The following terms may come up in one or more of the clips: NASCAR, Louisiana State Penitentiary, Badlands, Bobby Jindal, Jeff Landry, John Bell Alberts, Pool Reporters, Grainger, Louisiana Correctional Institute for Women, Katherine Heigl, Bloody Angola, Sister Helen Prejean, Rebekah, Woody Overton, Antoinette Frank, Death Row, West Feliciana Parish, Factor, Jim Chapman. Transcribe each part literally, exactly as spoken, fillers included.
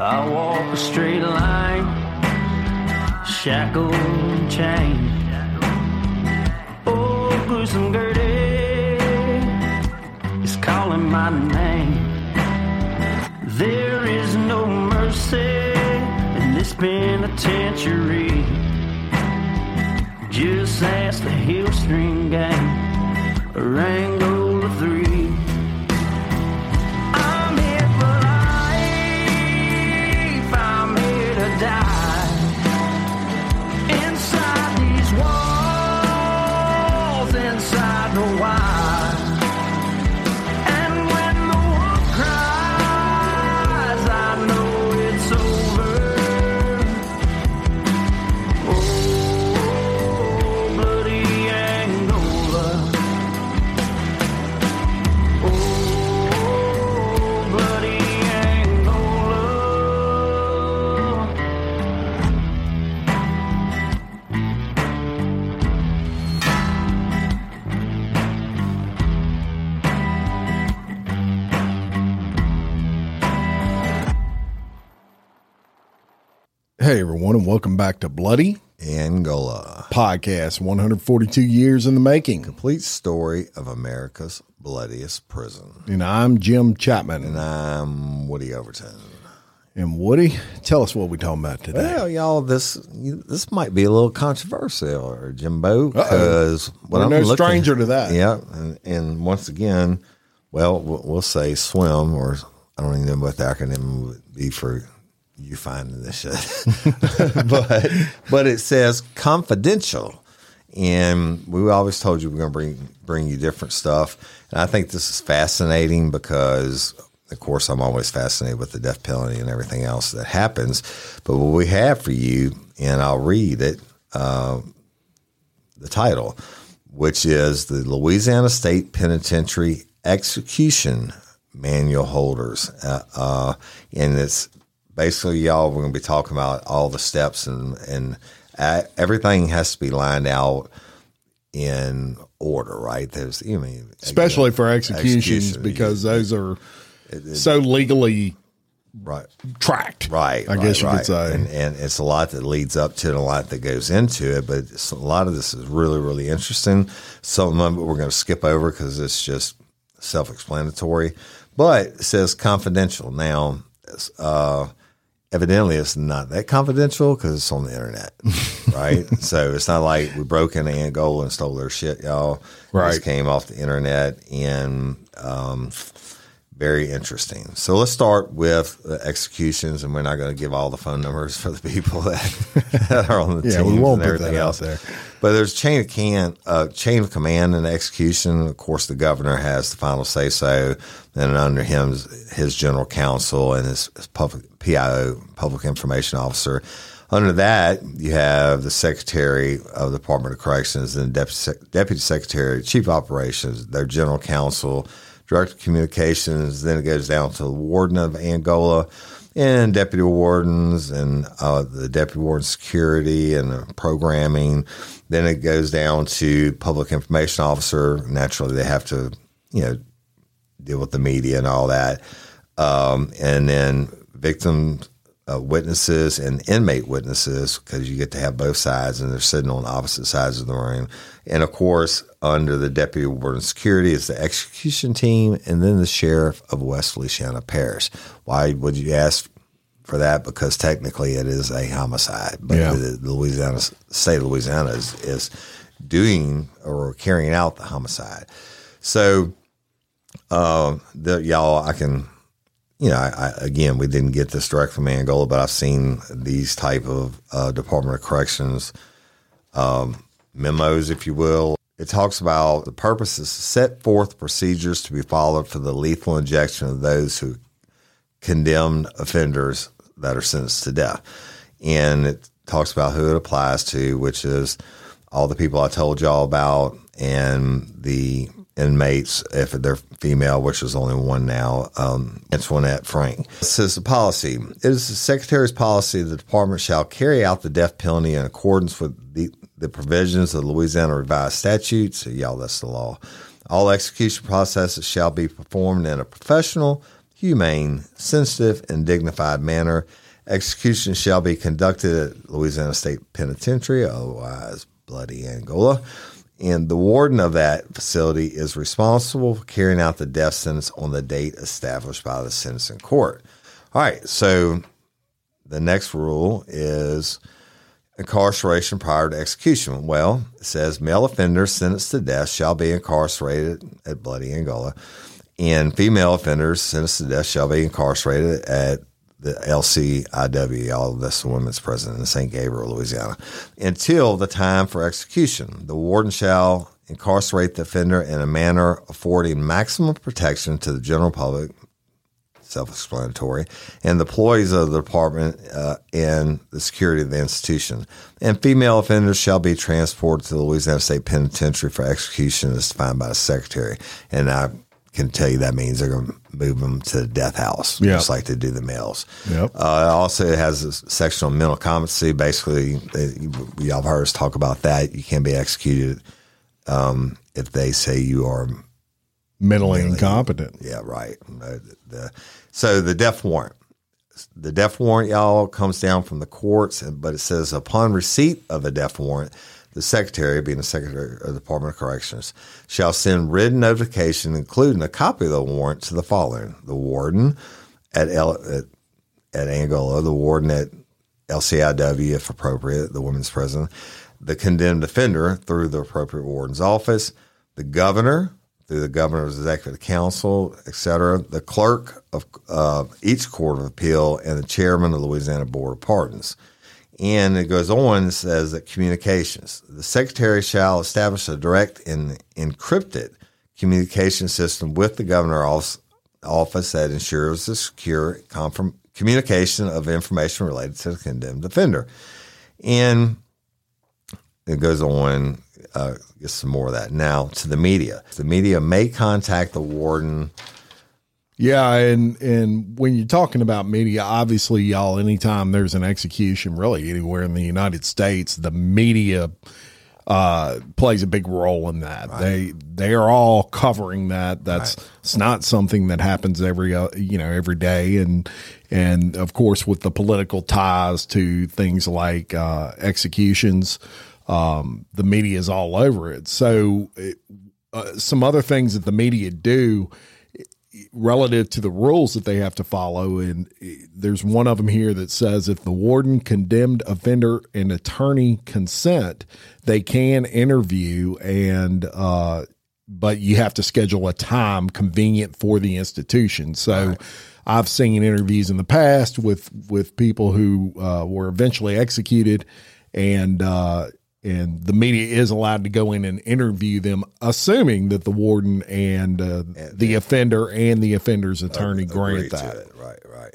I walk a straight line, shackle and chain. Oh, gruesome Gertie is calling my name. There is no mercy in this penitentiary. Just ask the Hill String Gang, or Angola Three. Hey everyone, and welcome back to Bloody Angola podcast. one hundred forty-two years in the making. Complete story of America's bloodiest prison. And I'm Jim Chapman. And I'm Woody Overton. And Woody, tell us what we're talking about today. Well, y'all, this this might be a little controversial, Jimbo, because what I'm no looking, stranger to that. Yeah, and, and once again, well, we'll say SWIM, or I don't even know what the acronym would be for. You finding this shit, but but it says confidential, and we always told you we're going to bring bring you different stuff. And I think this is fascinating because, of course, I'm always fascinated with the death penalty and everything else that happens. But what we have for you, and I'll read it, uh, the title, which is the Louisiana State Penitentiary Execution Manual Holders, uh, uh, and it's. Basically, y'all, we're going to be talking about all the steps and, and everything has to be lined out in order, right? There's, you I mean, especially again, for executions execution, because yeah. those are it, it, so legally right. tracked, right? I right, guess you right. could say, and, and it's a lot that leads up to it, and a lot that goes into it. But it's, a lot of this is really, really interesting. Some of it we're going to skip over because it's just self-explanatory. But it says confidential now. Uh, Evidently, it's not that confidential because it's on the internet, right? So it's not like we broke into Angola and stole their shit, y'all. Right. It just came off the internet, and um, very interesting. So let's start with the executions, and we're not going to give all the phone numbers for the people that, that are on the yeah, teams we won't and everything else there. But there's chain of can, uh, chain of command and execution. Of course, the governor has the final say-so, and under him his general counsel and his, his public P I O, public information officer. Under that, you have the secretary of the Department of Corrections and deputy, deputy secretary, chief operations, their general counsel, director of communications. Then it goes down to the warden of Angola and deputy wardens and uh, the deputy warden security and the programming. Then it goes down to public information officer. Naturally, they have to, you know, deal with the media and all that. Um, and then victim uh, witnesses and inmate witnesses, because you get to have both sides, and they're sitting on opposite sides of the room. And, of course, under the deputy warden security is the execution team and then the sheriff of West Feliciana Parish. Why would you ask for that? Because technically it is a homicide. But yeah. the, the Louisiana, state of Louisiana is, is doing or carrying out the homicide. So, um, the, y'all, I can – you know, I, I, again, we didn't get this direct from Angola, but I've seen these type of uh, Department of Corrections um, memos, if you will. It talks about the purposes set forth procedures to be followed for the lethal injection of those who condemned offenders that are sentenced to death. And it talks about who it applies to, which is all the people I told y'all about and the inmates, if they're female, which is only one now, um, Antoinette Frank. It says the policy. It is the Secretary's policy the Department shall carry out the death penalty in accordance with the, the provisions of the Louisiana Revised Statutes. So y'all, that's the law. All execution processes shall be performed in a professional, humane, sensitive, and dignified manner. Execution shall be conducted at Louisiana State Penitentiary, otherwise Bloody Angola. And the warden of that facility is responsible for carrying out the death sentence on the date established by the sentencing court. All right, so the next rule is incarceration prior to execution. Well, it says male offenders sentenced to death shall be incarcerated at Bloody Angola, and female offenders sentenced to death shall be incarcerated at the L C I W, all that's the women's prison in Saint Gabriel, Louisiana, until the time for execution. The warden shall incarcerate the offender in a manner affording maximum protection to the general public, self-explanatory, and the employees of the department uh, and the security of the institution. And female offenders shall be transported to the Louisiana State Penitentiary for execution as defined by the secretary. And I can tell you that means they're going to move them to the death house, yep, just like they do the males. Yep. Uh, it also has a section on mental competency. Basically, it, y'all have heard us talk about that. You can be executed um, if they say you are mentally, mentally incompetent. Yeah, right. The, the, so the death warrant. The death warrant, y'all, comes down from the courts, and, but it says upon receipt of a death warrant, the secretary, being the secretary of the Department of Corrections, shall send written notification, including a copy of the warrant, to the following: the warden at L- at, at Angola, the warden at L C I W, if appropriate, the women's prison, the condemned offender through the appropriate warden's office, the governor through the governor's executive council, et cetera, the clerk of uh, each court of appeal, and the chairman of the Louisiana Board of Pardons. And it goes on and says that communications. The secretary shall establish a direct and encrypted communication system with the governor's office that ensures the secure confirm, communication of information related to the condemned offender. And it goes on, uh, gets some more of that. Now to the media. The media may contact the warden. Yeah, and, and when you're talking about media, obviously, y'all, anytime there's an execution, really anywhere in the United States, the media uh, plays a big role in that. Right. They they are all covering that. That's right. It's not something that happens every uh, you know every day, and and of course with the political ties to things like uh, executions, um, the media is all over it. So it, uh, some other things that the media do relative to the rules that they have to follow. And there's one of them here that says if the warden, condemned offender, and attorney consent, they can interview, and uh, but you have to schedule a time convenient for the institution. So right. I've seen interviews in the past with, with people who uh, were eventually executed, and uh, and the media is allowed to go in and interview them, assuming that the warden and, uh, and the offender and the offender's attorney grant that. It. Right, right.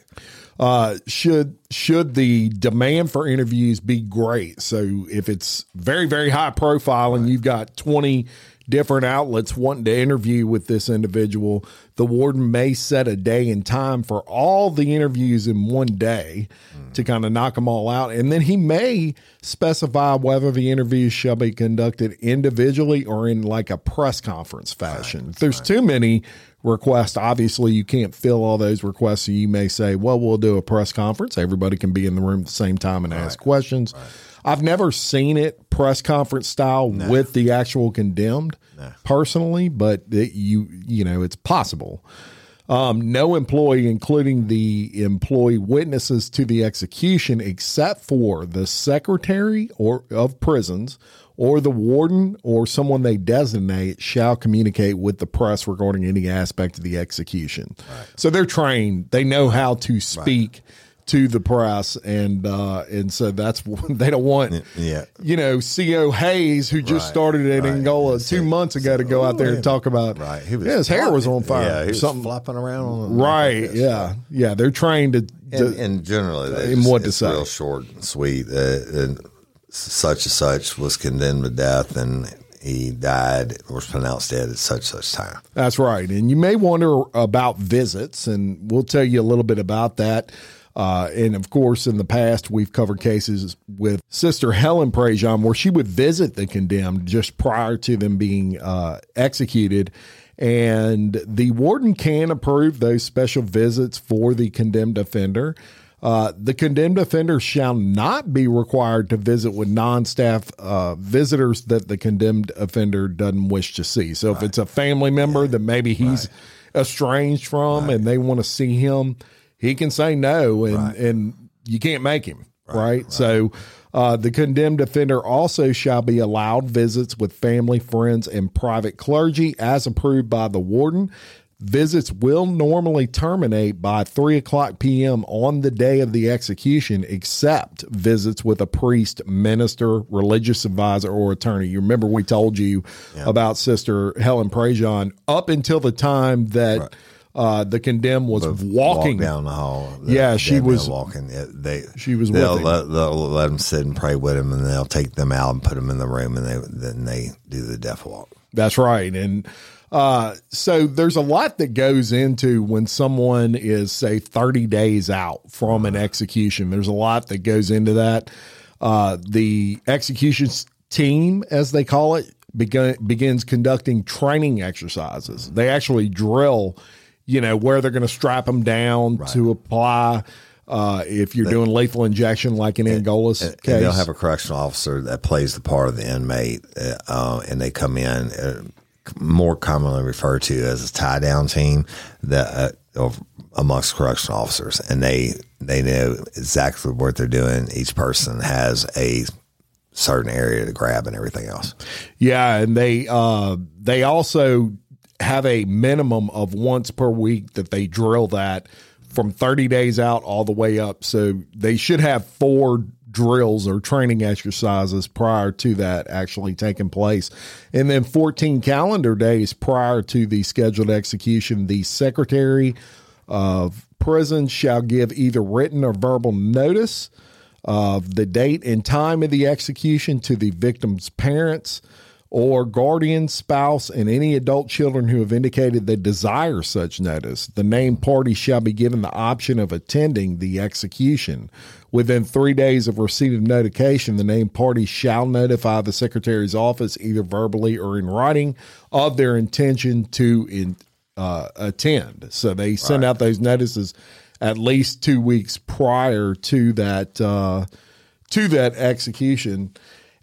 Uh, should should the demand for interviews be great? So if it's very, very high profile and right. You've got twenty different outlets wanting to interview with this individual, the warden may set a day and time for all the interviews in one day mm. to kind of knock them all out. And then he may specify whether the interviews shall be conducted individually or in like a press conference fashion. Right. If there's right. too many requests, obviously you can't fill all those requests. So you may say, well, we'll do a press conference. Everybody can be in the room at the same time and right. ask questions. Right. I've never seen it press conference style no. with the actual condemned no. personally, but it, you, you know, it's possible. Um, no employee, including the employee witnesses to the execution, except for the secretary or of prisons or the warden or someone they designate, shall communicate with the press regarding any aspect of the execution. Right. So they're trained. They know how to speak right. to the press. And, uh, and so that's what they don't want, yeah. you know, C O Hayes, who just right. started at right. Angola two so, months ago so, to go out there oh, and talk about, right. he was yeah, his hair was on fire. Yeah, he was something flopping around. On right. Like yeah. Yeah. They're trained to, to and, and generally they just, what to it's say. Real short and sweet. Uh, and, such and such was condemned to death, and he died or was pronounced dead at such such time. That's right. And you may wonder about visits, and we'll tell you a little bit about that. Uh, and, of course, in the past, we've covered cases with Sister Helen Prejean where she would visit the condemned just prior to them being uh, executed. And the warden can approve those special visits for the condemned offender. Uh, the condemned offender shall not be required to visit with non-staff uh, visitors that the condemned offender doesn't wish to see. So right. if it's a family member yeah. that maybe he's right. estranged from right. and they want to see him, he can say no, and, right. and you can't make him, right? right? right. So uh, the condemned offender also shall be allowed visits with family, friends, and private clergy as approved by the warden. Visits will normally terminate by three o'clock p.m. on the day of the execution, except visits with a priest, minister, religious advisor, or attorney. You remember we told you yeah. about Sister Helen Prejean up until the time that right. uh, the condemned was the walking walk down the hall. The yeah, she was walking. They, she was. They'll let, they'll let them sit and pray with them, and they'll take them out and put them in the room, and they then they do the death walk. That's right, and. Uh, so there's a lot that goes into when someone is, say, thirty days out from an execution. There's a lot that goes into that. Uh, the executions team, as they call it, begin, begins conducting training exercises. They actually drill, you know, where they're going to strap them down right. to apply. Uh, if you're they, doing lethal injection, like in Angola's and, case, and they'll have a correctional officer that plays the part of the inmate, uh, and they come in. Uh, more commonly referred to as a tie-down team that uh, amongst correctional officers. And they, they know exactly what they're doing. Each person has a certain area to grab and everything else. Yeah, and they uh, they also have a minimum of once per week that they drill that from thirty days out all the way up. So they should have four drills or training exercises prior to that actually taking place. And then fourteen calendar days prior to the scheduled execution, the secretary of prison shall give either written or verbal notice of the date and time of the execution to the victim's parents or guardian, spouse, and any adult children who have indicated they desire such notice. The named party shall be given the option of attending the execution. Within three days of receipt of notification, the named party shall notify the secretary's office, either verbally or in writing, of their intention to in, uh, attend. So they send right. out those notices at least two weeks prior to that uh, to that execution.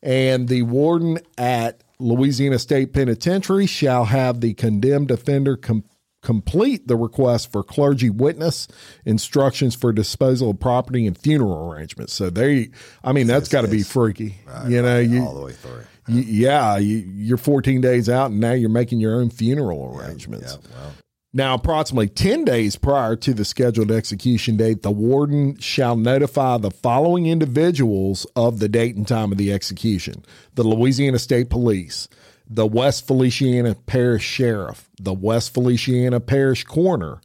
And the warden at Louisiana State Penitentiary shall have the condemned offender com- complete the request for clergy witness, instructions for disposal of property, and funeral arrangements. So they, I mean, that's got to be freaky, right, you know, right, you, all the way through. You, yeah. You, you're fourteen days out and now you're making your own funeral arrangements. Yeah, yeah, wow. Now, approximately ten days prior to the scheduled execution date, the warden shall notify the following individuals of the date and time of the execution: the Louisiana State Police, the West Feliciana Parish Sheriff, the West Feliciana Parish Coroner,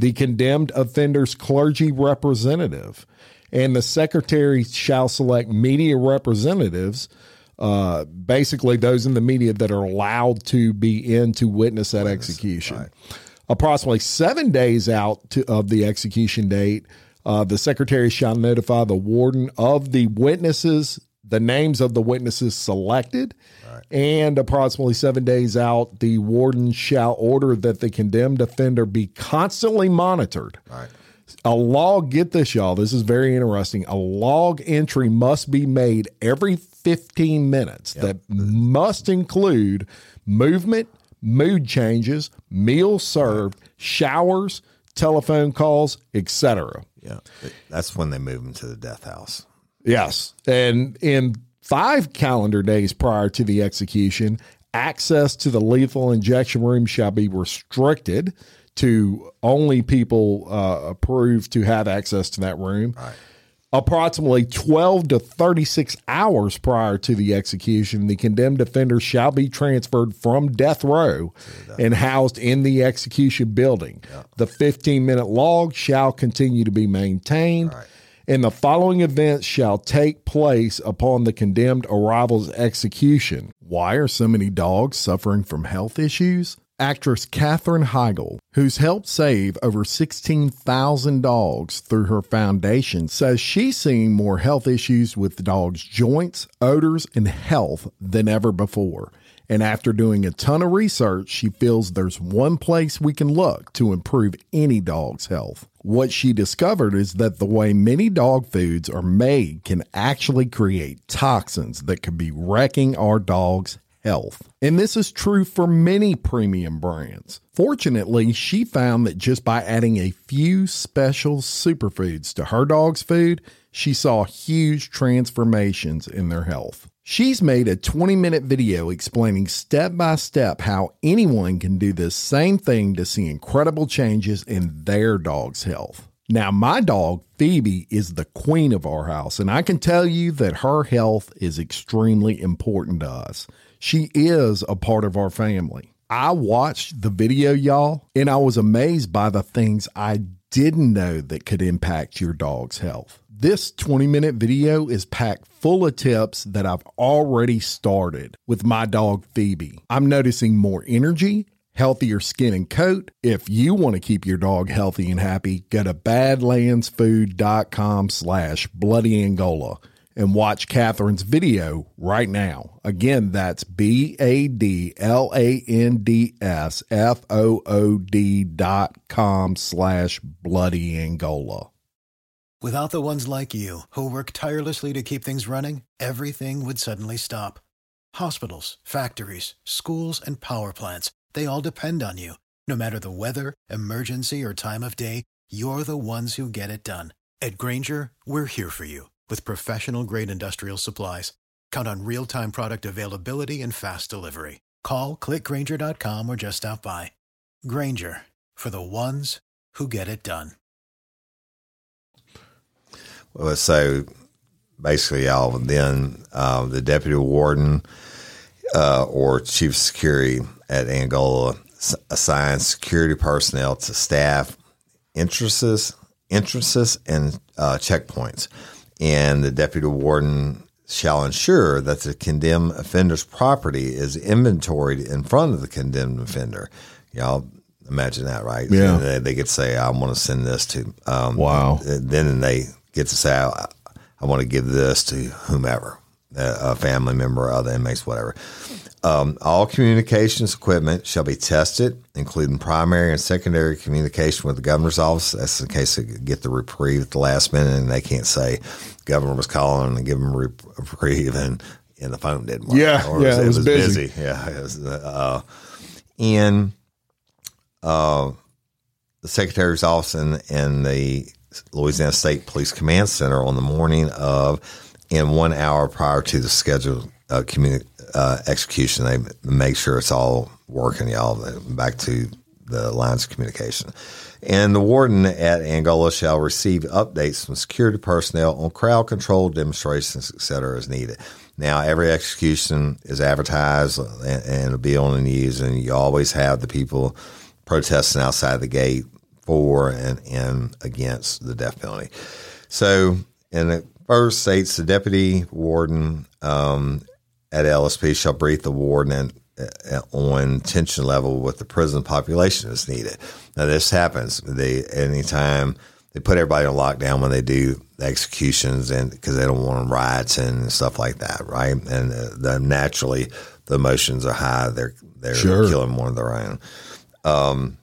the condemned offender's clergy representative, and the secretary shall select media representatives, uh, basically those in the media that are allowed to be in to witness that witness, execution. Right. Approximately seven days out to, of the execution date, uh, the secretary shall notify the warden of the witnesses, the names of the witnesses selected, right. and approximately seven days out, the warden shall order that the condemned offender be constantly monitored. Right. A log, get this, y'all, this is very interesting. A log entry must be made every fifteen minutes yep. that must include movement, mood changes, meals served, showers, telephone calls, et cetera. Yeah, that's when they move them to the death house. Yes, and in five calendar days prior to the execution, access to the lethal injection room shall be restricted to only people uh, approved to have access to that room. Right. Approximately twelve to thirty-six hours prior to the execution, the condemned offender shall be transferred from death row and housed in the execution building. Yeah. The fifteen-minute log shall continue to be maintained, right. and the following events shall take place upon the condemned arrival's execution. Why are so many dogs suffering from health issues? Actress Katherine Heigl, who's helped save over sixteen thousand dogs through her foundation, says she's seeing more health issues with dogs' joints, odors, and health than ever before. And after doing a ton of research, she feels there's one place we can look to improve any dog's health. What she discovered is that the way many dog foods are made can actually create toxins that could be wrecking our dog's health. And this is true for many premium brands. Fortunately, she found that just by adding a few special superfoods to her dog's food, she saw huge transformations in their health. She's made a twenty-minute video explaining step-by-step how anyone can do this same thing to see incredible changes in their dog's health. Now, my dog, Phoebe, is the queen of our house, and I can tell you that her health is extremely important to us. She is a part of our family. I watched the video, y'all, and I was amazed by the things I didn't know that could impact your dog's health. This twenty-minute video is packed full of tips that I've already started with my dog, Phoebe. I'm noticing more energy, healthier skin and coat. If you want to keep your dog healthy and happy, go to badlandsfood.com slash bloody Angola. And watch Katherine's video right now. Again, that's B-A-D-L-A-N-D-S-F-O-O-D dot com slash bloody Angola. Without the ones like you who work tirelessly to keep things running, everything would suddenly stop. Hospitals, factories, schools, and power plants, they all depend on you. No matter the weather, emergency, or time of day, you're the ones who get it done. At Grainger, we're here for you. With professional-grade industrial supplies, count on real-time product availability and fast delivery. Call, click grainger dot com or just stop by. Grainger, for the ones who get it done. Well, so basically, y'all, then uh, the deputy warden uh, or chief of security at Angola assigns security personnel to staff entrances, entrances and uh, checkpoints. And the deputy warden shall ensure that the condemned offender's property is inventoried in front of the condemned offender. Y'all imagine that, right? Yeah. They, they get to say, I want to send this to. Um, wow. Then they get to say, I, I want to give this to whomever, a, a family member, other inmates, whatever. Um, all communications equipment shall be tested, including primary and secondary communication with the governor's office. That's in case they get the reprieve at the last minute and they can't say the governor was calling and give them a reprieve and, and the phone didn't work. Yeah, or yeah, it was, it was busy. busy. Yeah, it was, uh, and uh, the secretary's office and, and the Louisiana State Police Command Center on the morning of and one hour prior to the scheduled uh, communication. Uh, execution. They make sure it's all working, y'all. Back to the lines of communication. And the warden at Angola shall receive updates from security personnel on crowd control, demonstrations, et cetera, as needed. Now, every execution is advertised and, and it'll be on the news, and you always have the people protesting outside the gate for and, and against the death penalty. So, and it first states the deputy warden, um, at L S P shall brief the warden on tension level with the prison population as needed. Now this happens. They anytime they put everybody on lockdown when they do executions, and because they don't want riots and stuff like that, right? And uh, the, naturally the emotions are high. They're they're sure. killing more of their own. Um,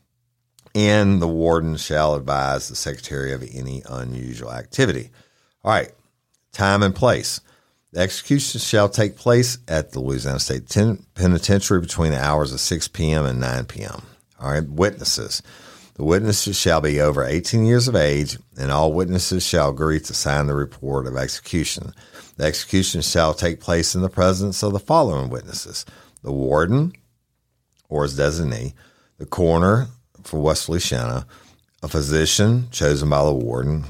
and the warden shall advise the secretary of any unusual activity. All right, time and place. The execution shall take place at the Louisiana State Penitentiary between the hours of six p.m. and nine p.m. All right, witnesses. The witnesses shall be over eighteen years of age, and all witnesses shall agree to sign the report of execution. The execution shall take place in the presence of the following witnesses: the warden, or his designee, the coroner for West Feliciana, a physician chosen by the warden.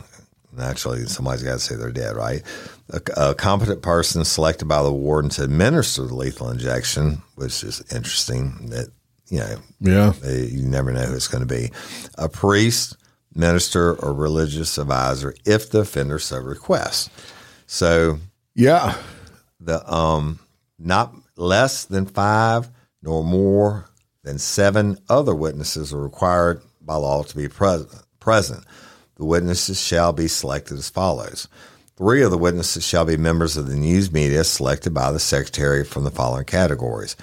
Naturally, somebody's got to say they're dead, right? A, a competent person selected by the warden to administer the lethal injection, which is interesting that, you know, yeah. they, you never know who it's going to be. A priest, minister, or religious advisor, if the offender so requests. So, yeah, the um, not less than five nor more than seven other witnesses are required by law to be pre- present. The witnesses shall be selected as follows. Three of the witnesses shall be members of the news media selected by the secretary from the following categories: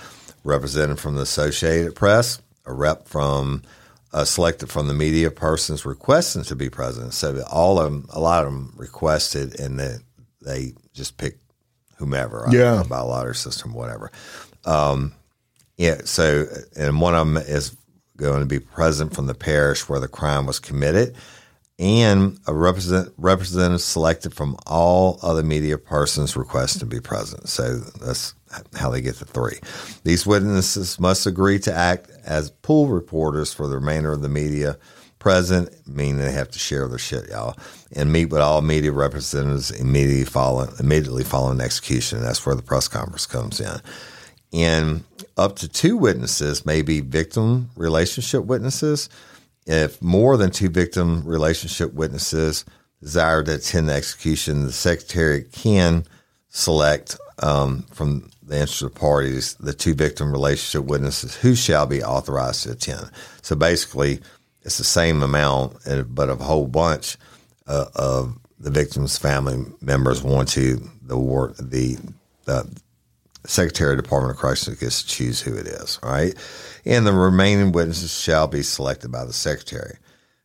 represented from the Associated Press, a rep from uh, selected from the media, persons requesting to be present. So all of them, a lot of them requested, and they, they just picked whomever, I yeah. don't know, by lottery system, whatever. Um, yeah. So, and one of them is going to be present from the parish where the crime was committed, and a represent, representative selected from all other media persons requested to be present. So that's how they get the three. These witnesses must agree to act as pool reporters for the remainder of the media present, meaning they have to share their shit, y'all, and meet with all media representatives immediately following, immediately following execution. That's where the press conference comes in. And up to two witnesses may be victim relationship witnesses. If more than two victim relationship witnesses desire to attend the execution, the secretary can select um, from the interested parties the two victim relationship witnesses who shall be authorized to attend. So basically, it's the same amount, but a whole bunch uh, of the victim's family members want to. The war, the the Secretary of the Department of Corrections gets to choose who it is, all right? And the remaining witnesses shall be selected by the secretary.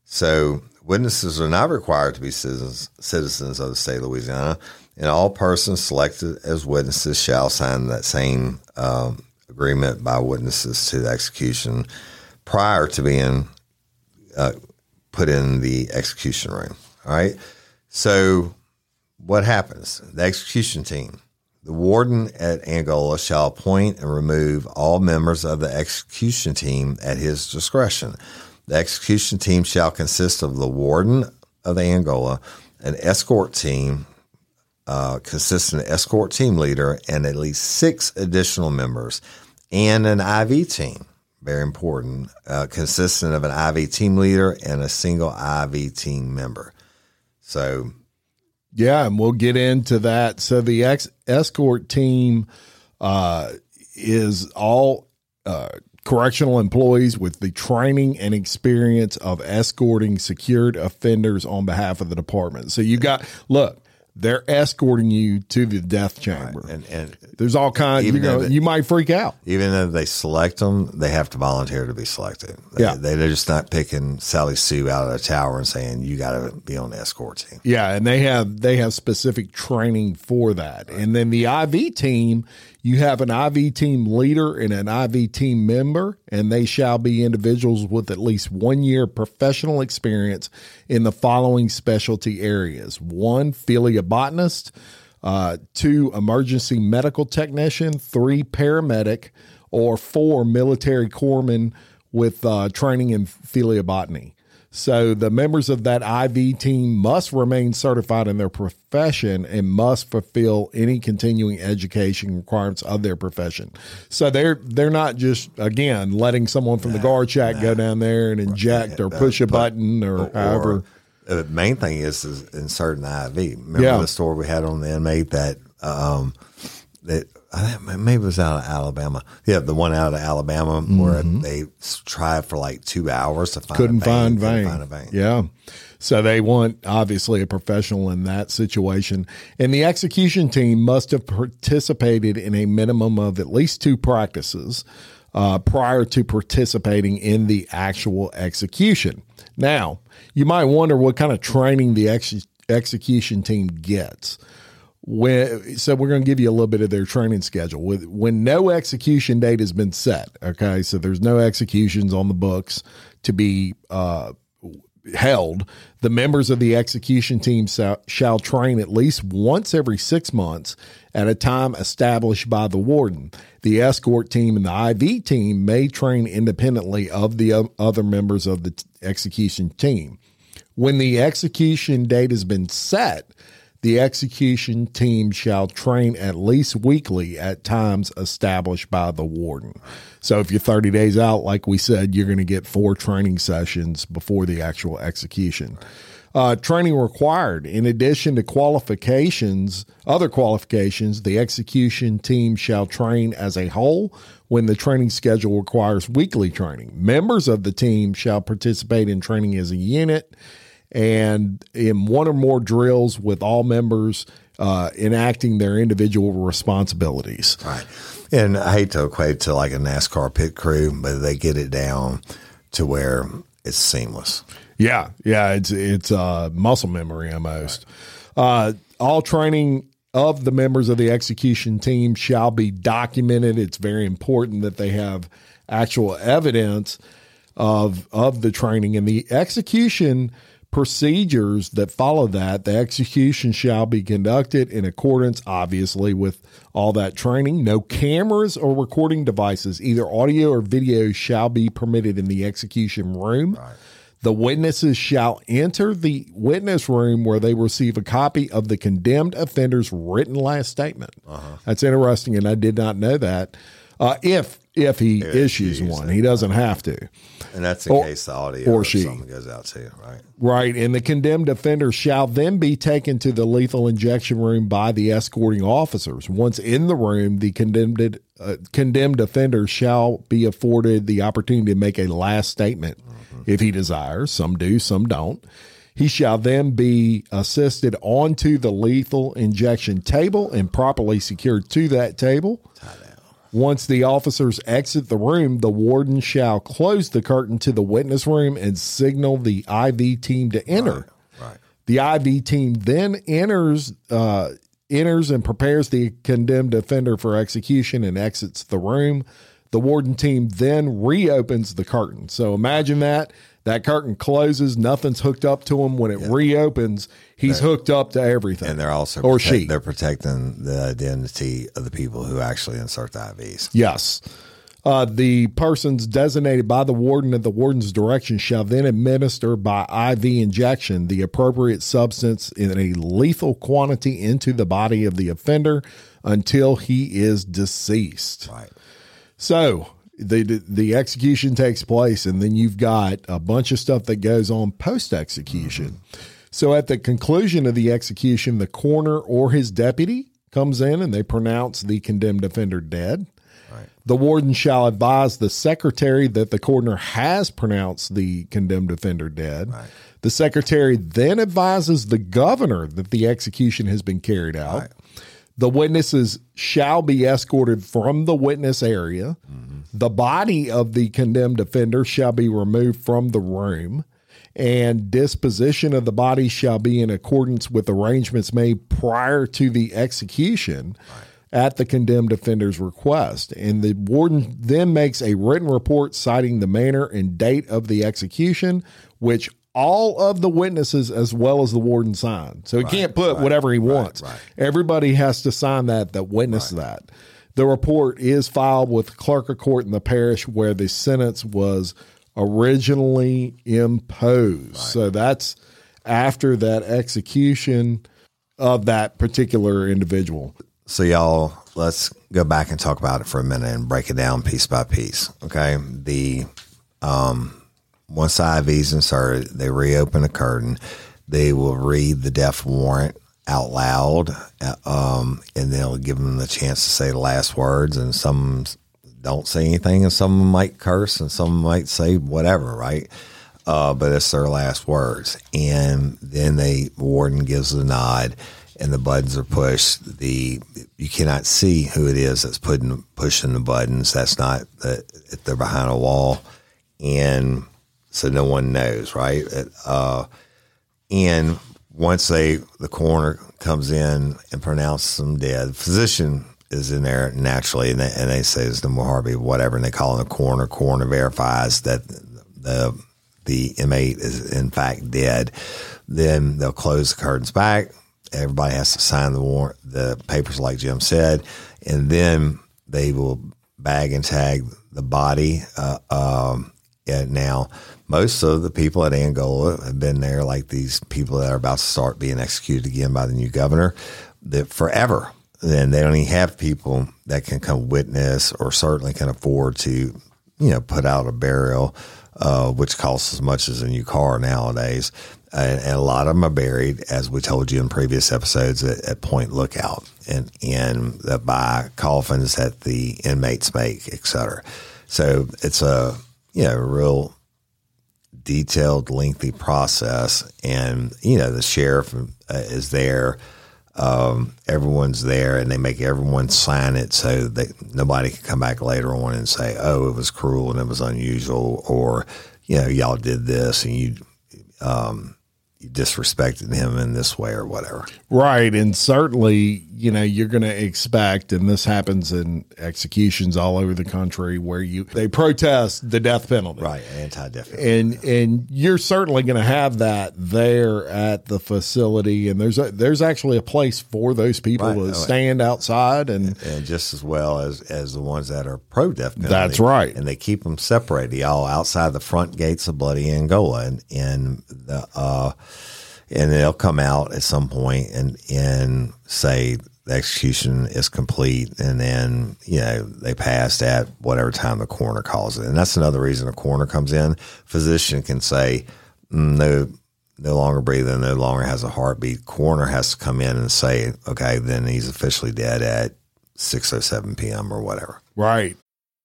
So witnesses are not required to be citizens, citizens of the state of Louisiana, and all persons selected as witnesses shall sign that same um, agreement by witnesses to the execution prior to being uh, put in the execution room, all right? So what happens? The execution team. The warden at Angola shall appoint and remove all members of the execution team at his discretion. The execution team shall consist of the warden of Angola, an escort team, uh, consisting of an escort team leader, and at least six additional members, and an I V team, very important, uh, consisting of an I V team leader and a single I V team member. So... yeah, and we'll get into that. So the ex- escort team uh, is all uh, correctional employees with the training and experience of escorting secured offenders on behalf of the department. So you got, look, they're escorting you to the death chamber. Right. And, and there's all kinds, you know, they, you might freak out. Even though they select them, they have to volunteer to be selected. They, yeah. They're just not picking Sally Sue out of the tower and saying, you got to be on the escort team. Yeah. And they have, they have specific training for that. Right. And then the I V team, you have an I V team leader and an I V team member, and they shall be individuals with at least one year professional experience in the following specialty areas: one, phlebotomist, uh, two, emergency medical technician, three, paramedic, or four, military corpsman with uh, training in phlebotomy. So the members of that I V team must remain certified in their profession and must fulfill any continuing education requirements of their profession. So they're they're not just, again, letting someone from nah, the guard shack nah. go down there and inject or push a button or, or however. The main thing is, is insert an I V. Remember yeah. the story we had on the inmate that um, that maybe it was out of Alabama. Yeah, the one out of Alabama mm-hmm. where they tried for like two hours to find couldn't a vein. Find vein. Couldn't find a vein. Yeah. So they want, obviously, a professional in that situation. And the execution team must have participated in a minimum of at least two practices uh, prior to participating in the actual execution. Now, you might wonder what kind of training the ex- execution team gets. When, so we're going to give you a little bit of their training schedule with when no execution date has been set. Okay. So there's no executions on the books to be uh, held. The members of the execution team so, shall train at least once every six months at a time established by the warden. The escort team and the I V team may train independently of the other members of the t- execution team. When the execution date has been set, the execution team shall train at least weekly at times established by the warden. So if you're thirty days out, like we said, you're going to get four training sessions before the actual execution. Uh, training required. In addition to qualifications, other qualifications, the execution team shall train as a whole when the training schedule requires weekly training. Members of the team shall participate in training as a unit and in one or more drills with all members uh, enacting their individual responsibilities. Right. And I hate to equate to like a NASCAR pit crew, but they get it down to where it's seamless. Yeah. Yeah. It's, it's uh muscle memory almost. Right. Uh, all training of the members of the execution team shall be documented. It's very important that they have actual evidence of, of the training and the execution procedures that follow that. The execution shall be conducted in accordance, obviously, with all that training. No cameras or recording devices, either audio or video, shall be permitted in the execution room. Right. The witnesses shall enter the witness room where they receive a copy of the condemned offender's written last statement. Uh-huh. That's interesting, and I did not know that. Uh, if if he yeah, issues one, he doesn't have to. And that's in or, case the audio or, or she. something goes out to you, right? Right. And the condemned offender shall then be taken to the lethal injection room by the escorting officers. Once in the room, the condemned uh, condemned offender shall be afforded the opportunity to make a last statement mm-hmm. if he desires. Some do, some don't. He shall then be assisted onto the lethal injection table and properly secured to that table. Once the officers exit the room, the warden shall close the curtain to the witness room and signal the I V team to enter. Right, right. The I V team then enters, uh, enters and prepares the condemned offender for execution and exits the room. The warden team then reopens the curtain. So imagine that. That curtain closes. Nothing's hooked up to him. When it yeah. reopens, he's they're, hooked up to everything. And they're also or protect, she. They're protecting the identity of the people who actually insert the I Vs. Yes. Uh, the persons designated by the warden at the warden's direction shall then administer by I V injection the appropriate substance in a lethal quantity into the body of the offender until he is deceased. Right. So The, the the execution takes place, and then you've got a bunch of stuff that goes on post-execution. Mm-hmm. So at the conclusion of the execution, the coroner or his deputy comes in, and they pronounce the condemned offender dead. Right. The warden shall advise the secretary that the coroner has pronounced the condemned offender dead. Right. The secretary then advises the governor that the execution has been carried out. Right. The witnesses shall be escorted from the witness area. Mm-hmm. The body of the condemned offender shall be removed from the room, and disposition of the body shall be in accordance with arrangements made prior to the execution right. at the condemned offender's request. And the warden then makes a written report citing the manner and date of the execution, which all of the witnesses as well as the warden signed. So he right, can't put right, whatever he right, wants. Right. Everybody has to sign that, that witnessed right. that. The report is filed with the clerk of court in the parish where the sentence was originally imposed. Right. So that's after that execution of that particular individual. So y'all, let's go back and talk about it for a minute and break it down piece by piece. Okay. The, um, Once the I V is inserted, they reopen the curtain. They will read the death warrant out loud, um, and they'll give them the chance to say the last words. And some don't say anything, and some might curse, and some might say whatever, right? Uh, but it's their last words. And then the warden gives the nod, and the buttons are pushed. The you cannot see who it is that's putting pushing the buttons. That's not the, they're behind a wall, and so no one knows, right? Uh, and once they the coroner comes in and pronounces them dead, the physician is in there naturally, and they, and they say it's no more Harvey, whatever, and they call in the coroner. Coroner verifies that the the inmate is in fact dead. Then they'll close the curtains back. Everybody has to sign the warrant, the papers, like Jim said, and then they will bag and tag the body. Uh, um, and now, most of the people at Angola have been there, like these people that are about to start being executed again by the new governor, that forever. Then they don't even have people that can come witness or certainly can afford to, you know, put out a burial, uh, which costs as much as a new car nowadays. And, and a lot of them are buried, as we told you in previous episodes, at, at Point Lookout and in the, by coffins that the inmates make, et cetera. So it's a, you know, real detailed, lengthy process. And, you know, the sheriff uh, is there. Um, everyone's there, and they make everyone sign it so that nobody can come back later on and say, oh, it was cruel and it was unusual, or, you know, y'all did this and you, um, you disrespected him in this way or whatever. Right. And certainly, you know, you're going to expect, and this happens in executions all over the country where you, they protest the death penalty. Right. Anti-death penalty. And, and you're certainly going to have that there at the facility. And there's a, there's actually a place for those people right. to oh, stand outside and, and just as well as, as the ones that are pro-death penalty. That's right. And they keep them separated, y'all, outside the front gates of Bloody Angola. And, and the, uh, And they'll come out at some point and, and say the execution is complete. And then, you know, they passed at whatever time the coroner calls it. And that's another reason a coroner comes in. Physician can say, no, no longer breathing, no longer has a heartbeat. Coroner has to come in and say, okay, then he's officially dead at six oh seven p.m. or whatever. Right.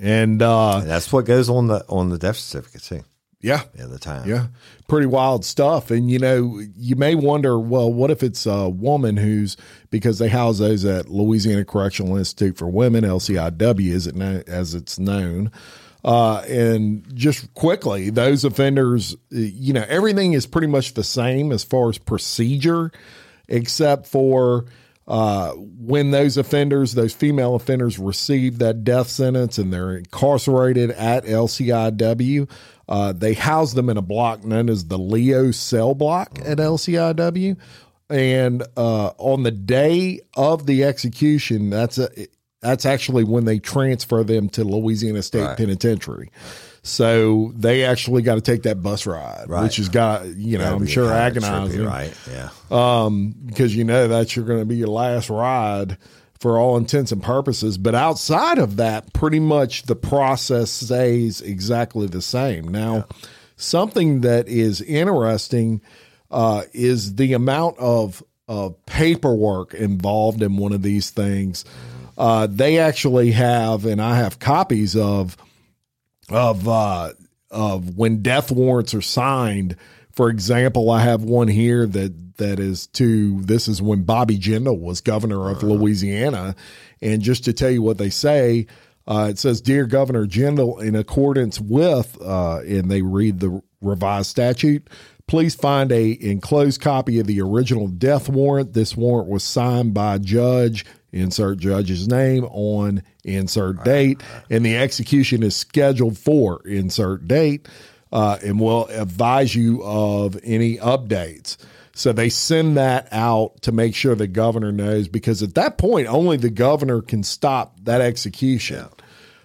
And, uh, and that's what goes on the on the death certificate too. Yeah, at the time. Yeah, pretty wild stuff. And you know, you may wonder, well, what if it's a woman who's, because they house those at Louisiana Correctional Institute for Women, L C I W, as it known, as it's known. Uh, and just quickly, those offenders, you know, everything is pretty much the same as far as procedure, except for. Uh, when those offenders, those female offenders receive that death sentence and they're incarcerated at L C I W, uh, they house them in a block known as the Leo cell block at L C I W. And uh, on the day of the execution, that's a, that's actually when they transfer them to Louisiana State right. Penitentiary. So they actually got to take that bus ride, right. which has got, you know, That'd I'm sure agonizing. Right. Yeah. Um, because you know, that's you're going to be your last ride for all intents and purposes. But outside of that, pretty much the process stays exactly the same. Now, yeah. something that is interesting, uh, is the amount of, of paperwork involved in one of these things. Uh, they actually have, and I have copies of, Of uh, of when death warrants are signed. For example, I have one here that that is to this is when Bobby Jindal was governor of Louisiana, and just to tell you what they say, uh, it says, "Dear Governor Jindal, in accordance with," uh, and they read the revised statute. "Please find a enclosed copy of the original death warrant. This warrant was signed by Judge." Insert judge's name on insert date, and the execution is scheduled for insert date, uh, and will advise you of any updates. So they send that out to make sure the governor knows, because at that point, only the governor can stop that execution.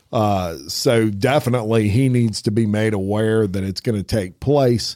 Uh, so definitely he needs to be made aware that it's going to take place.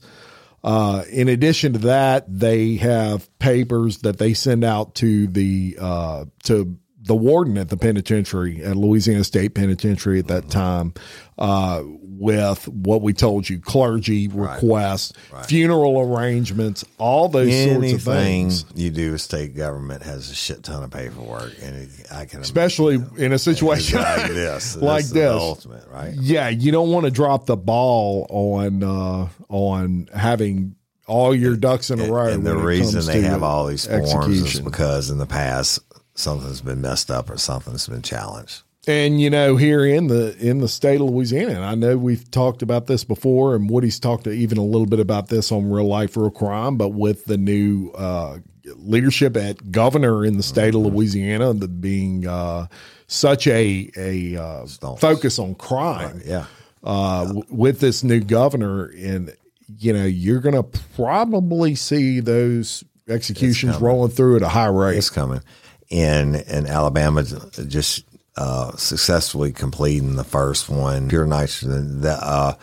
Uh, in addition to that, they have papers that they send out to the, uh, to the warden at the penitentiary, at Louisiana State Penitentiary at that mm-hmm. time, uh, with what we told you, clergy right. requests, right. funeral arrangements, all those Anything sorts of things. Anything you do with state government has a shit ton of paperwork. And it, I can Especially you know, in a situation like this. like this. The ultimate, right? Yeah, you don't want to drop the ball on uh, on having all your ducks in a row. And, and the reason they have all these forms execution. is because in the past, something's been messed up or something's been challenged. And, you know, here in the, in the state of Louisiana, and I know we've talked about this before, and Woody's talked to even a little bit about this on Real Life, Real Crime, but with the new uh, leadership at governor in the state mm-hmm. of Louisiana, the being uh, such a, a uh, focus on crime right. yeah. Uh, yeah. W- with this new governor. And, you know, you're going to probably see those executions rolling through at a high rate. It's coming. In, in Alabama, just uh, successfully completing the first one, pure nitrogen. The, uh,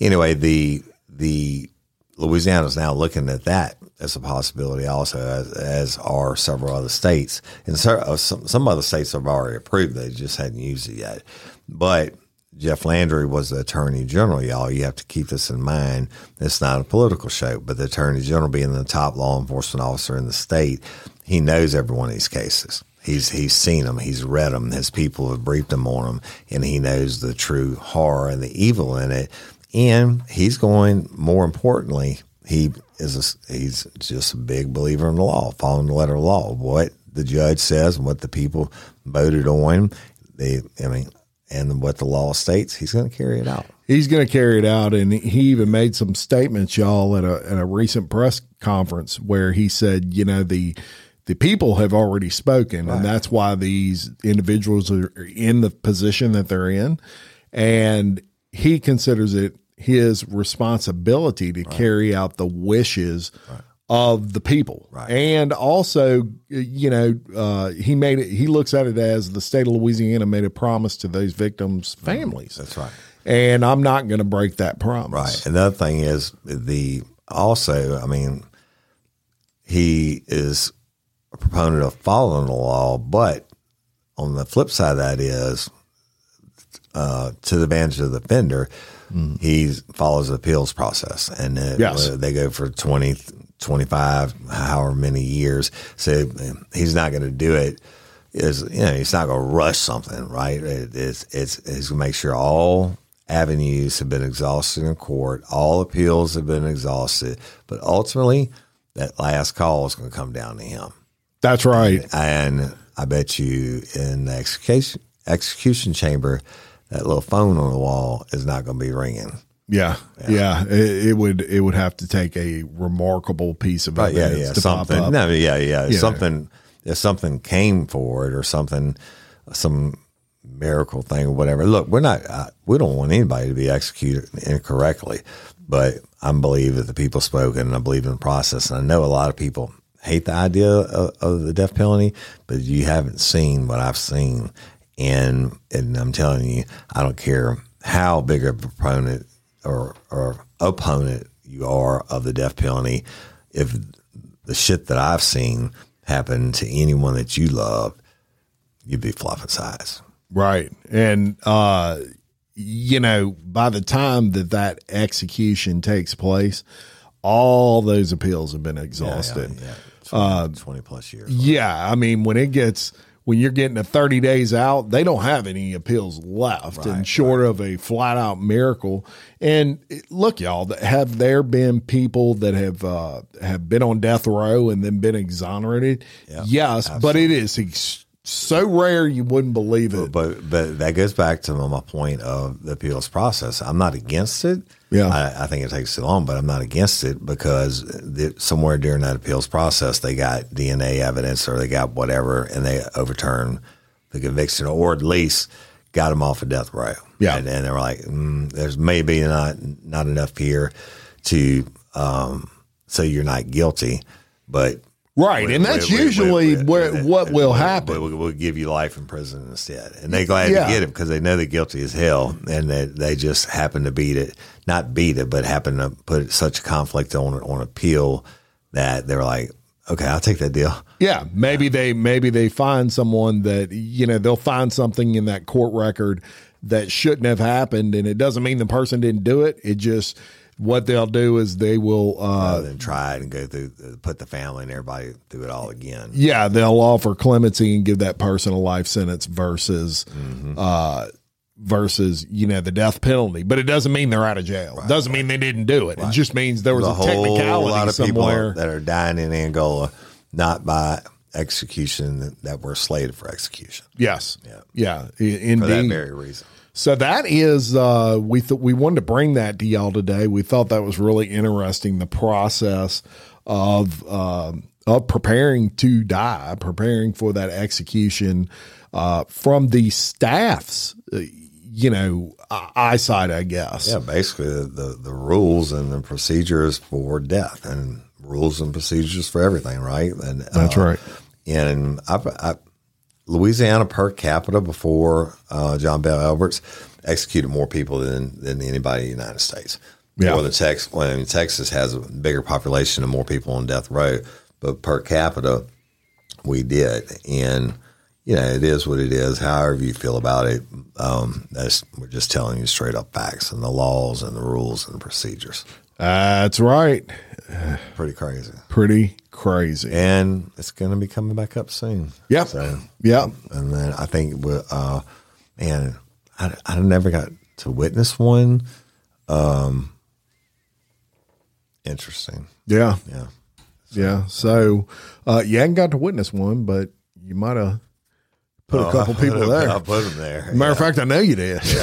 anyway, the the Louisiana is now looking at that as a possibility, also as, as are several other states, and so, uh, some some other states have already approved. They just hadn't used it yet. But Jeff Landry was the Attorney General, y'all. You have to keep this in mind. It's not a political show, but the Attorney General, being the top law enforcement officer in the state, he knows every one of these cases. He's he's seen them. He's read them. His people have briefed him on them, and he knows the true horror and the evil in it. And he's going, more importantly, he is a, he's just a big believer in the law, following the letter of the law, what the judge says and what the people voted on. They, I mean, and what the law states, he's going to carry it out. He's going to carry it out, and he even made some statements, y'all, at a at a recent press conference where he said, you know, the The people have already spoken, right. and that's why these individuals are in the position that they're in. And he considers it his responsibility to right. carry out the wishes right. of the people. Right. And also, you know, uh, he made it, he looks at it as the state of Louisiana made a promise to those victims' families. That's right. And I'm not going to break that promise. Right. And the other thing is the, also, I mean, he is a proponent of following the law, but on the flip side of that is uh, to the advantage of the offender, mm. he follows the appeals process, and it, yes. they go for twenty, twenty-five, however many years. So he's not going to do it. Is you know he's not going to rush something, right? It, it's it's he's going to make sure all avenues have been exhausted in court, all appeals have been exhausted, but ultimately that last call is going to come down to him. That's right. And, and I bet you in the execution, execution chamber, that little phone on the wall is not going to be ringing. Yeah. Yeah. yeah. It, it would, it would have to take a remarkable piece of evidence right, yeah, yeah. to something. Pop up. No, yeah. Yeah. yeah. Something, if something came forward or something, some miracle thing or whatever. Look, we're not, uh, we don't want anybody to be executed incorrectly, but I believe that the people spoke, and I believe in the process. And I know a lot of people hate the idea of, of the death penalty, but you haven't seen what I've seen. And, and I'm telling you, I don't care how big a proponent or, or opponent you are of the death penalty. If the shit that I've seen happen to anyone that you love, you'd be flopping sides. Right. And, uh, you know, by the time that that execution takes place, all those appeals have been exhausted. Yeah, yeah, yeah. twenty, uh, twenty plus years. Yeah. I mean, when it gets, when you're getting to thirty days out, they don't have any appeals left, right, and short right. of a flat out miracle. And look, y'all, have there been people that have, uh, have been on death row and then been exonerated? Yep, yes. Absolutely. But it is ex- so rare you wouldn't believe it. But, but, but that goes back to my point of the appeals process. I'm not against it. Yeah, I, I think it takes too long, but I'm not against it, because the, somewhere during that appeals process, they got D N A evidence or they got whatever, and they overturned the conviction, or at least got them off of death row. Yeah, and, and they were like, mm, "There's maybe not not enough here to um, so you're not guilty," but right, we, and that's we, usually we, we, where, we, what we, will we, happen. We, we'll give you life in prison instead, and they're glad yeah. to get it because they know they're guilty as hell, and they they just happen to beat it. Not beat it, but happened to put such a conflict on on appeal that they were like, okay, I'll take that deal. Yeah. Maybe yeah. they, maybe they find someone that, you know, they'll find something in that court record that shouldn't have happened. And it doesn't mean the person didn't do it. It just, what they'll do is they will, uh, rather than try it and go through, put the family and everybody through it all again. Yeah. They'll offer clemency and give that person a life sentence versus, mm-hmm. uh, versus, you know, the death penalty, but it doesn't mean they're out of jail. Right. Doesn't mean they didn't do it. Right. It just means there was the a technicality whole lot of somewhere. People that are dying in Angola, not by execution, that were slated for execution. Yes. Yeah. Yeah. Indeed. For that very reason. So that is, uh, we th- we wanted to bring that to y'all today. We thought that was really interesting. The process of, uh, of preparing to die, preparing for that execution, uh, from the staff's, uh, you know, eyesight, I guess. Yeah, basically the, the, the rules and the procedures for death, and rules and procedures for everything, right? And that's uh, right. And I, I, Louisiana per capita before uh, John Bell Alberts executed more people than than anybody in the United States. Yeah. More than Texas. Well, I mean, Texas has a bigger population and more people on death row, but per capita, we did. And you know, it is what it is. However you feel about it, um, that's, we're just telling you straight up facts and the laws and the rules and the procedures. Uh, that's right. Pretty crazy. Pretty crazy. And it's going to be coming back up soon. Yep. So, yep. And then I think, uh, man, I, I never got to witness one. Um, interesting. Yeah. Yeah. So, yeah. So uh, you hadn't got to witness one, but you might have. Put oh, a couple put people them, there. I put them there. Matter of yeah. fact, I know you did. Yeah,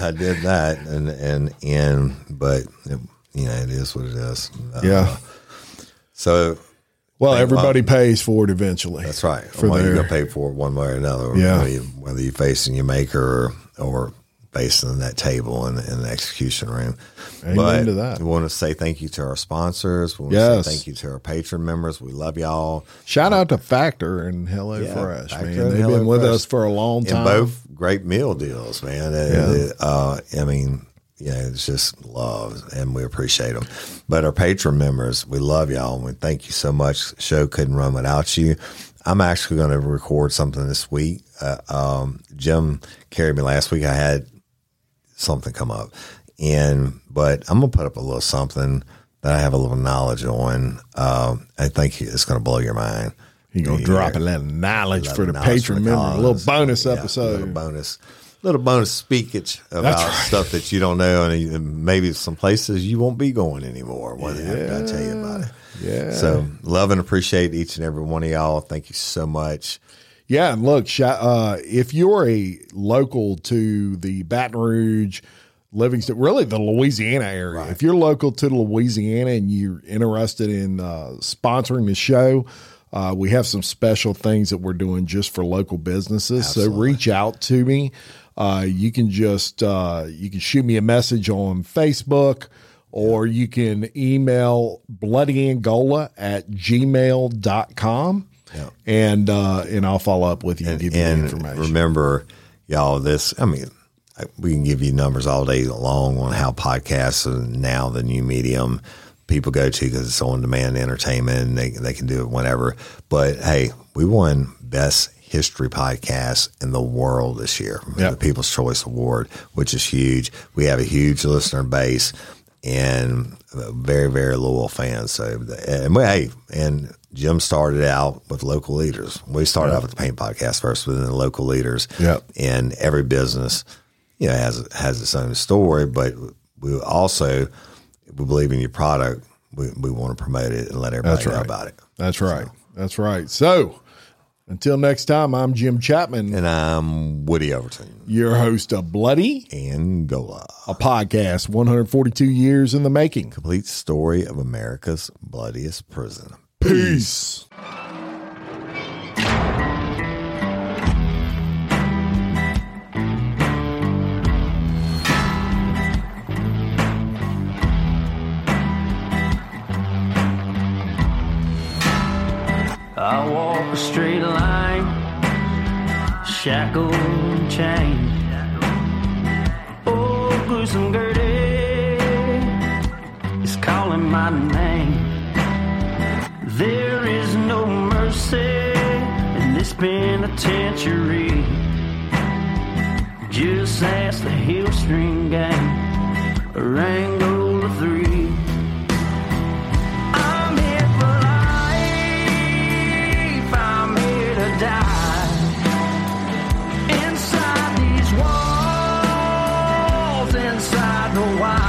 I, I did that, and and and but it, you know, it is what it is. Uh, yeah. So, well, everybody well, pays for it eventually. That's right. For well, their, you're gonna pay for it one way or another. Yeah. Whether you, whether you're facing your maker or, or facing that table in, in the execution room. Amen but to that. We want to say thank you to our sponsors. We want yes. to say thank you to our patron members. We love y'all. Shout uh, out to Factor and Hello yeah, Fresh, Factor man. They've Hello been with Fresh. Us for a long time. And both great meal deals, man. Yeah. Uh, I mean, you know, it's just love, and we appreciate them. But our patron members, we love y'all, and we thank you so much. The show couldn't run without you. I'm actually going to record something this week. Uh, um, Jim carried me last week. I had something come up. And, but I'm going to put up a little something that I have a little knowledge on. Um, I think it's going to blow your mind. You're going to drop a little knowledge for the patron member, a little bonus episode, a little bonus, little bonus speakage about stuff that you don't know. And maybe some places you won't be going anymore. What did I tell you about it? Yeah. So love and appreciate each and every one of y'all. Thank you so much. Yeah. And look, uh, if you're a local to the Baton Rouge, Livingston, really the Louisiana area. Right. If you're local to Louisiana and you're interested in uh, sponsoring the show, uh, we have some special things that we're doing just for local businesses. Absolutely. So reach out to me. Uh, you can just uh, you can shoot me a message on Facebook, or you can email bloody angola at gmail dot com, yeah. and uh, and I'll follow up with you and, and give you and the information. Remember, y'all, this I mean. we can give you numbers all day long on how podcasts are now the new medium people go to, because it's on demand entertainment and they, they can do it whenever. But hey, we won best history podcast in the world this year, yep. the People's Choice Award, which is huge. We have a huge listener base and very, very loyal fans. So, and we, hey, and Jim started out with local leaders. We started yep. out with the Paint Podcast first, within the local leaders yep. and every business, you know, has has its own story, but we also we believe in your product. We we want to promote it and let everybody right. know about it. That's right. So. That's right. So until next time, I'm Jim Chapman. And I'm Woody Overton, your host of Bloody Angola, a podcast one hundred forty-two years in the making. Complete story of America's bloodiest prison. Peace. Peace. I walk a straight line, shackled and chained. Old gruesome Gertie is calling my name. There is no say in this penitentiary. Just ask the heel string gang, or Angola three. I'm here for life, I'm here to die. Inside these walls, inside the wild.